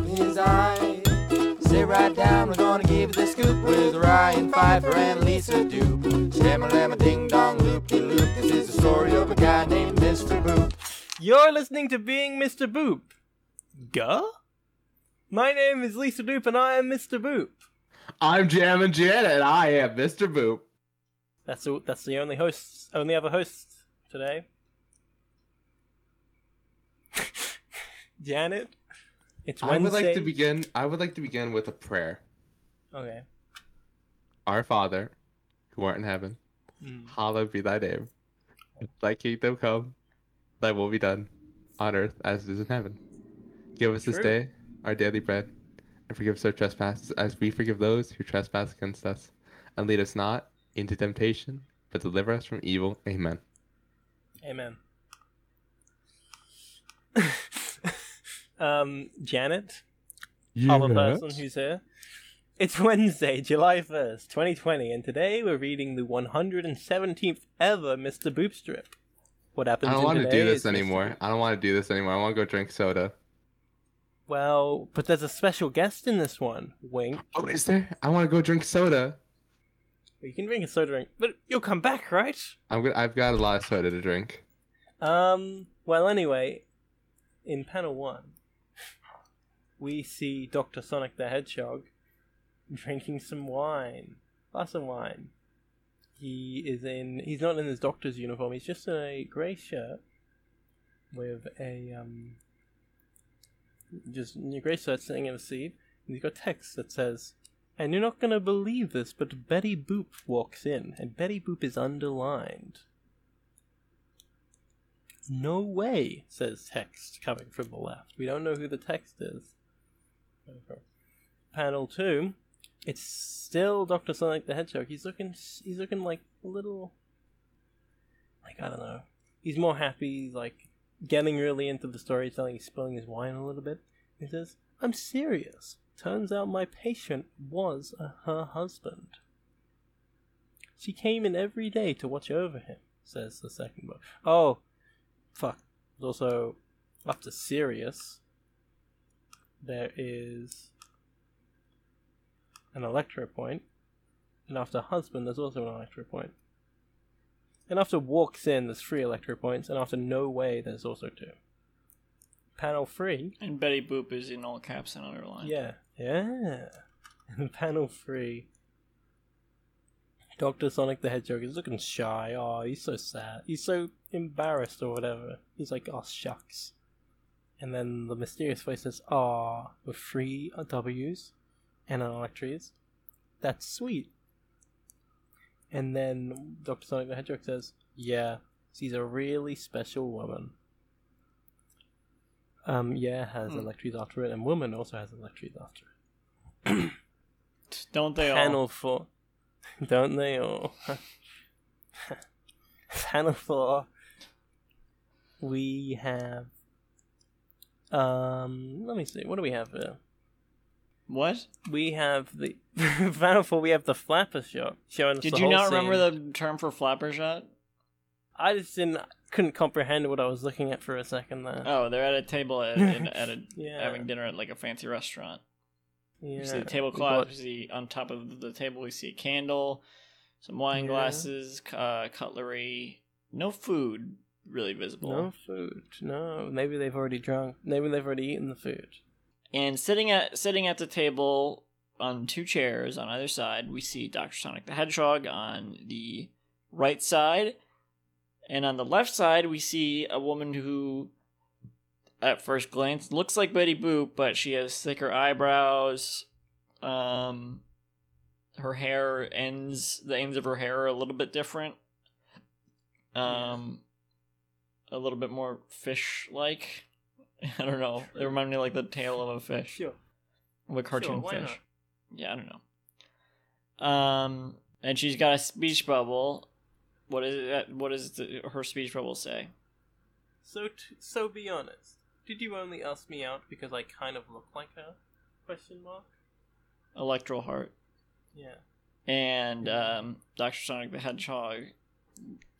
of his eye. Sit right down, we're gonna give you the scoop with Ryan Pfeiffer and Lisa Doop. Shemma-lemma ding-dong loop-de-loop. This is the story of a guy named Mr. Boop. You're listening to Being Mr. Boop. Gah? My name is Lisa Doop and I am Mr. Boop. I'm Jam and Jan and I am Mr. Boop. That's the only other host today. Janet? It's Wednesday. I would like to begin with a prayer. Okay. Our Father, who art in heaven, hallowed be thy name. Thy kingdom come, thy will be done, on earth as it is in heaven. Give us this day our daily bread, and forgive us our trespasses as we forgive those who trespass against us. And lead us not into temptation, but deliver us from evil. Amen. Amen. Janet, other person who's here. It's Wednesday, July 1st, 2020, and today we're reading the 117th ever Mr. Boop strip. What happens? I don't want to do this anymore. I want to go drink soda. Well, but there's a special guest in this one. Wink. Oh, is there? I want to go drink soda. You can drink a soda drink, but you'll come back, right? I've got a lot of soda to drink. Well, anyway, in panel 1, we see Doctor Sonic the Hedgehog drinking some wine. Glass of wine. He's not in his doctor's uniform. He's just in a grey shirt with a just a grey shirt sitting in a seat. And he's got text that says, "And you're not gonna believe this, but Betty Boop walks in," and Betty Boop is underlined. "No way," says text coming from the left. We don't know who the text is. Okay. Panel 2, it's still Dr. Sonic the Hedgehog. He's looking like a little, like, I don't know. He's more happy. He's like getting really into the storytelling. He's spilling his wine a little bit. He says, "I'm serious. Turns out my patient was her husband. She came in every day to watch over him," says the second book. Oh, fuck. There's also, after Sirius, there is an Electro point. And after Husband, there's also an Electro point. And after Walks In, there's 3 Electro points. And after No Way, there's also 2. Panel 3. And Betty Boop is in all caps and underlined. Yeah. And panel 3. Dr. Sonic the Hedgehog is looking shy. Oh, he's so sad. He's so embarrassed or whatever. He's like, "Oh, shucks." And then the mysterious voice says, "Aw," with 3 W's and an electries. "That's sweet." And then Dr. Sonic the Hedgehog says, "Yeah, she's a really special woman." Yeah has electries after it, and woman also has electries after it. Don't they all? Panel 4. Don't they all? Panel 4. We have... let me see. What do we have here? What? We have the... Panel 4, we have the flapper shot. Did you not remember the term for flapper shot? I just couldn't comprehend what I was looking at for a second there. Oh, they're at a table having dinner at like a fancy restaurant. Yeah. We see the tablecloth. We see on top of the table we see a candle, some wine glasses, cutlery. No food really visible. No food. No. Maybe they've already drunk. Maybe they've already eaten the food. And sitting at the table on 2 chairs on either side, we see Dr. Sonic the Hedgehog on the right side. And on the left side, we see a woman who, at first glance, looks like Betty Boop, but she has thicker eyebrows. Her hair the ends of her hair are a little bit different. A little bit more fish-like. I don't know. It reminded me of, like, the tail of a fish. Sure. Of a cartoon fish. Not? Yeah, I don't know. And she's got a speech bubble. What does her speech bubble say? So be honest. Did you only ask me out because I kind of look like her? ? Electoral heart. Yeah. And Dr. Sonic the Hedgehog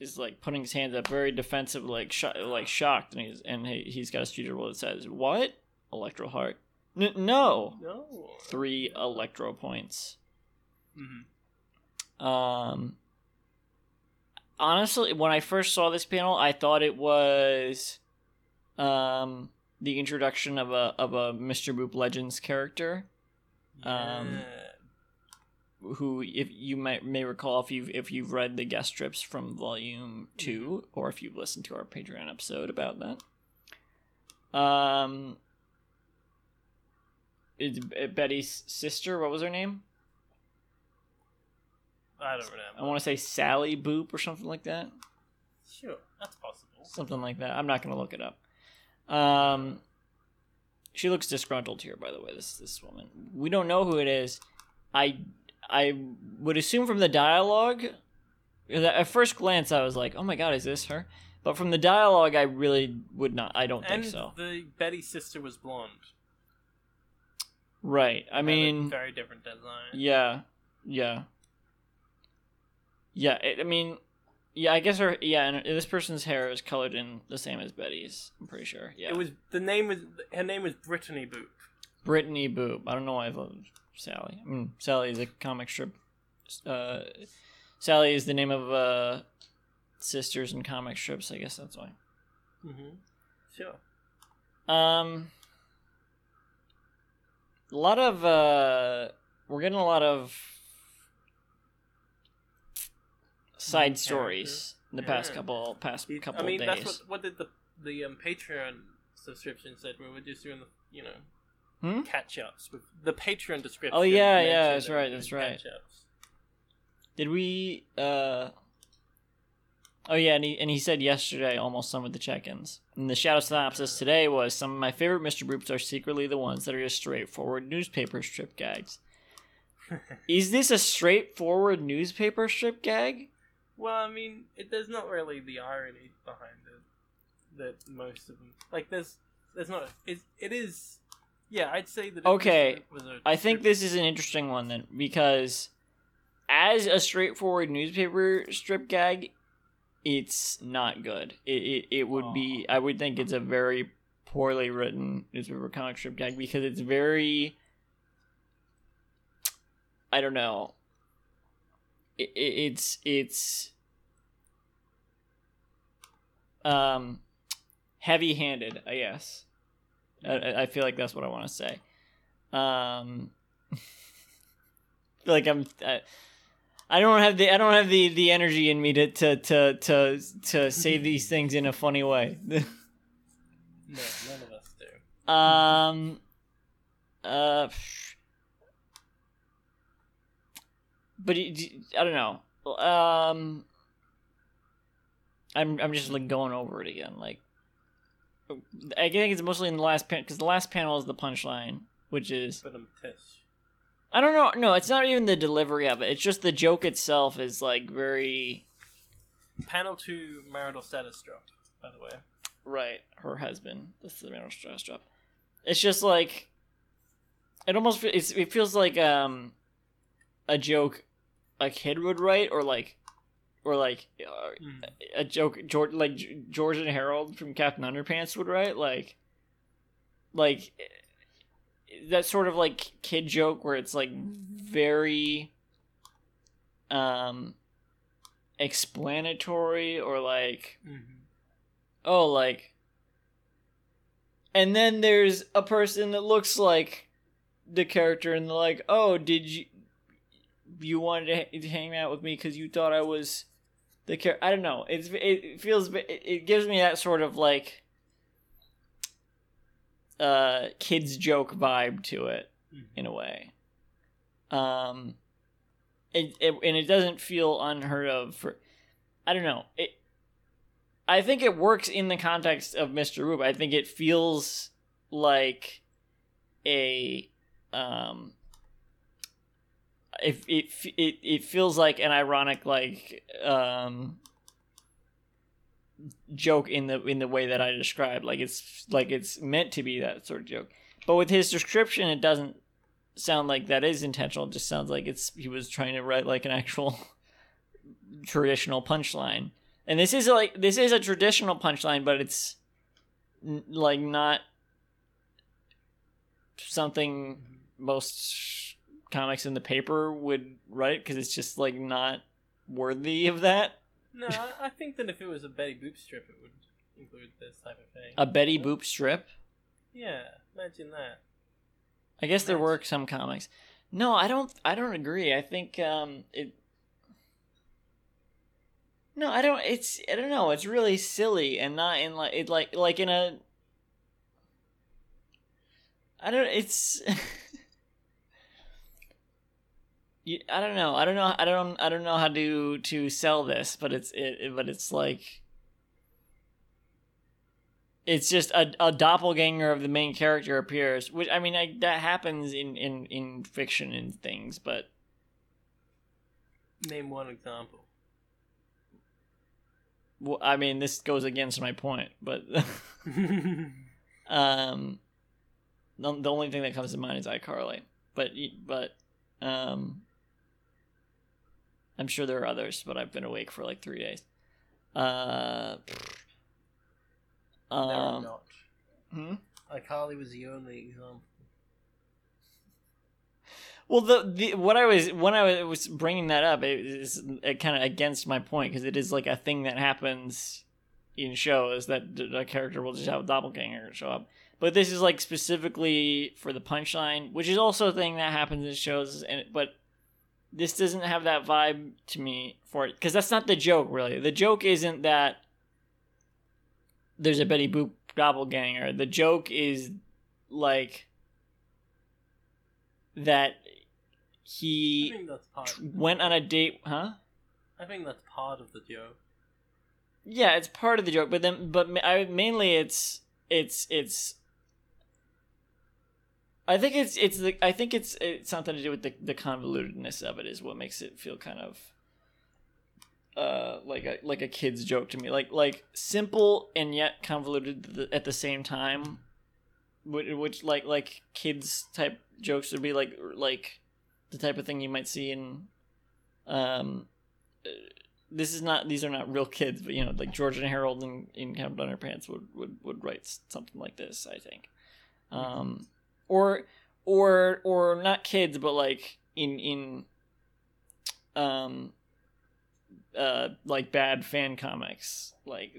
is like putting his hands up, very defensive, like shocked, and he's got a speech bubble that says, "What?" Electoral heart. No. 3 electro points. Mm-hmm. Honestly, when I first saw this panel, I thought it was the introduction of a Mr. Boop Legends character. Yeah. Who, if you may recall, if you've read the guest strips from Volume 2, or if you've listened to our Patreon episode about that, it's Betty's sister. What was her name? I don't remember. I want to say Sally Boop or something like that. Sure, that's possible. Something like that. I'm not going to look it up. She looks disgruntled here, by the way. This woman. We don't know who it is. I would assume from the dialogue, at first glance, I was like, oh my god, is this her? But from the dialogue, I really would not. I don't think so. And the Betty's sister was blonde. Right. I mean, very different design. Yeah. I guess her. Yeah, and this person's hair is colored in the same as Betty's. I'm pretty sure. Yeah. Her name was Brittany Boop. Brittany Boop. I don't know why I thought Sally. I mean, Sally is a comic strip. Sally is the name of sisters in comic strips. I guess that's why. Mm-hmm. Sure. A lot of we're getting a lot of side stories in the past couple of days. That's what did the Patreon subscription said. We were just doing the catch-ups with the Patreon description. Oh yeah, that's right. Catch-ups. Did we? Oh yeah, and he said yesterday almost some of the check-ins. And the shadow synopsis today was, some of my favorite Mr. Boops are secretly the ones that are just straightforward newspaper strip gags. Is this a straightforward newspaper strip gag? Well, I mean, there's not really the irony behind it that most of them. Like, there's not. It is. Yeah, I'd say that. Okay, I think this is an interesting one then, because as a straightforward newspaper strip gag, it's not good. It would be. I would think it's a very poorly written newspaper comic strip gag, because it's very. I don't know. It's heavy-handed, I guess. I feel like that's what I want to say. I feel like I'm. I don't have the energy in me to say these things in a funny way. No, none of us do. But I don't know. I'm just like going over it again. Like, I think it's mostly in the last panel, because the last panel is the punchline, which is. But I'm pissed. I don't know. No, it's not even the delivery of it. It's just the joke itself is like very. Panel 2, marital status drop, by the way. Right. Her husband. That's the marital status drop. It's just like. It almost. It feels like a joke a kid would write, or a joke George and Harold from Captain Underpants would write, like. That sort of like kid joke where it's like very explanatory, or like and then there's a person that looks like the character, and they're like, oh, did you wanted to hang out with me because you thought I was the character. I don't know, it gives me that sort of like kids joke vibe to it, in a way. And it doesn't feel unheard of for. I don't know. I think it works in the context of Mr. Boop. I think it feels like it feels like an ironic joke in the way that I described, it's meant to be that sort of joke. But with his description, it doesn't sound like that is intentional. It just sounds like he was trying to write like an actual traditional punchline. And this is a traditional punchline, but it's like not something most comics in the paper would write, because it's just like not worthy of that. No, I think that if it was a Betty Boop strip, it would include this type of thing. A Betty Boop strip? Yeah, imagine that. I guess there were some comics. No, I don't agree. I think I don't know. It's really silly and not in like it like in a. I don't. It's. I don't know how to sell this, but it's like. It's just a doppelganger of the main character appears, which I mean that happens in fiction and things, but. Name one example. Well, I mean, this goes against my point, but the only thing that comes to mind is iCarly, but I'm sure there are others, but I've been awake for like 3 days. There are not. iCarly was the only example. Well, when I was bringing that up, it is kind of against my point, because it is like a thing that happens in shows that a character will just have a doppelganger show up. But this is like specifically for the punchline, which is also a thing that happens in shows. But this doesn't have that vibe to me for it, because that's not the joke really. The joke isn't that there's a Betty Boop doppelganger. The joke is like that. He went on a date, huh? I think that's part of the joke. Yeah, it's part of the joke, but mainly it's. I think it's something to do with the convolutedness of it is what makes it feel kind of like a kid's joke to me, like simple and yet convoluted at the same time, which like kids type jokes would be like. The type of thing you might see in these are not real kids, but you know, like George and Harold in Captain Underpants would write something like this, I think. Or not kids, but like in like bad fan comics, like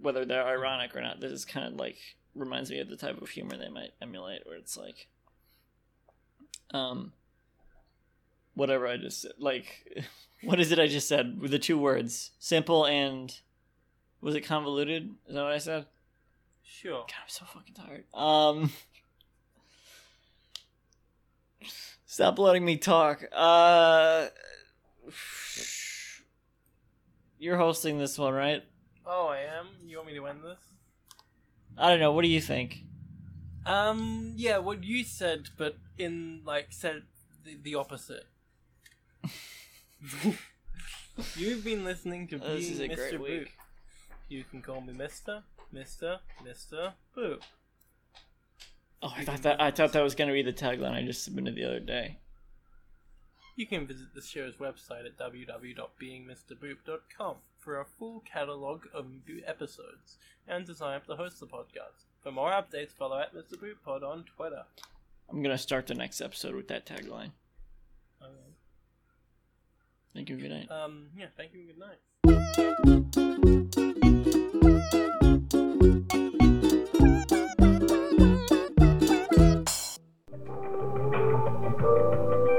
whether they're ironic or not. This is kind of like reminds me of the type of humor they might emulate, where it's like whatever I just said, like, what is it I just said with the two words? Simple and, was it convoluted? Is that what I said? Sure. God, I'm so fucking tired. Stop letting me talk. You're hosting this one, right? Oh, I am? You want me to win this? I don't know. What do you think? Yeah, what you said, but in, like, said the opposite. You've been listening to Being Mr. Boop. You can call me Mr. Boop. Oh, I thought that was going to be the tagline I just submitted the other day. You can visit the show's website at www.beingmrboop.com for a full catalogue of episodes and to sign up to host the podcast. For more updates, follow at MrBoopPod on Twitter. I'm going to start the next episode with that tagline. All right. Thank you and good night. Yeah, thank you and good night.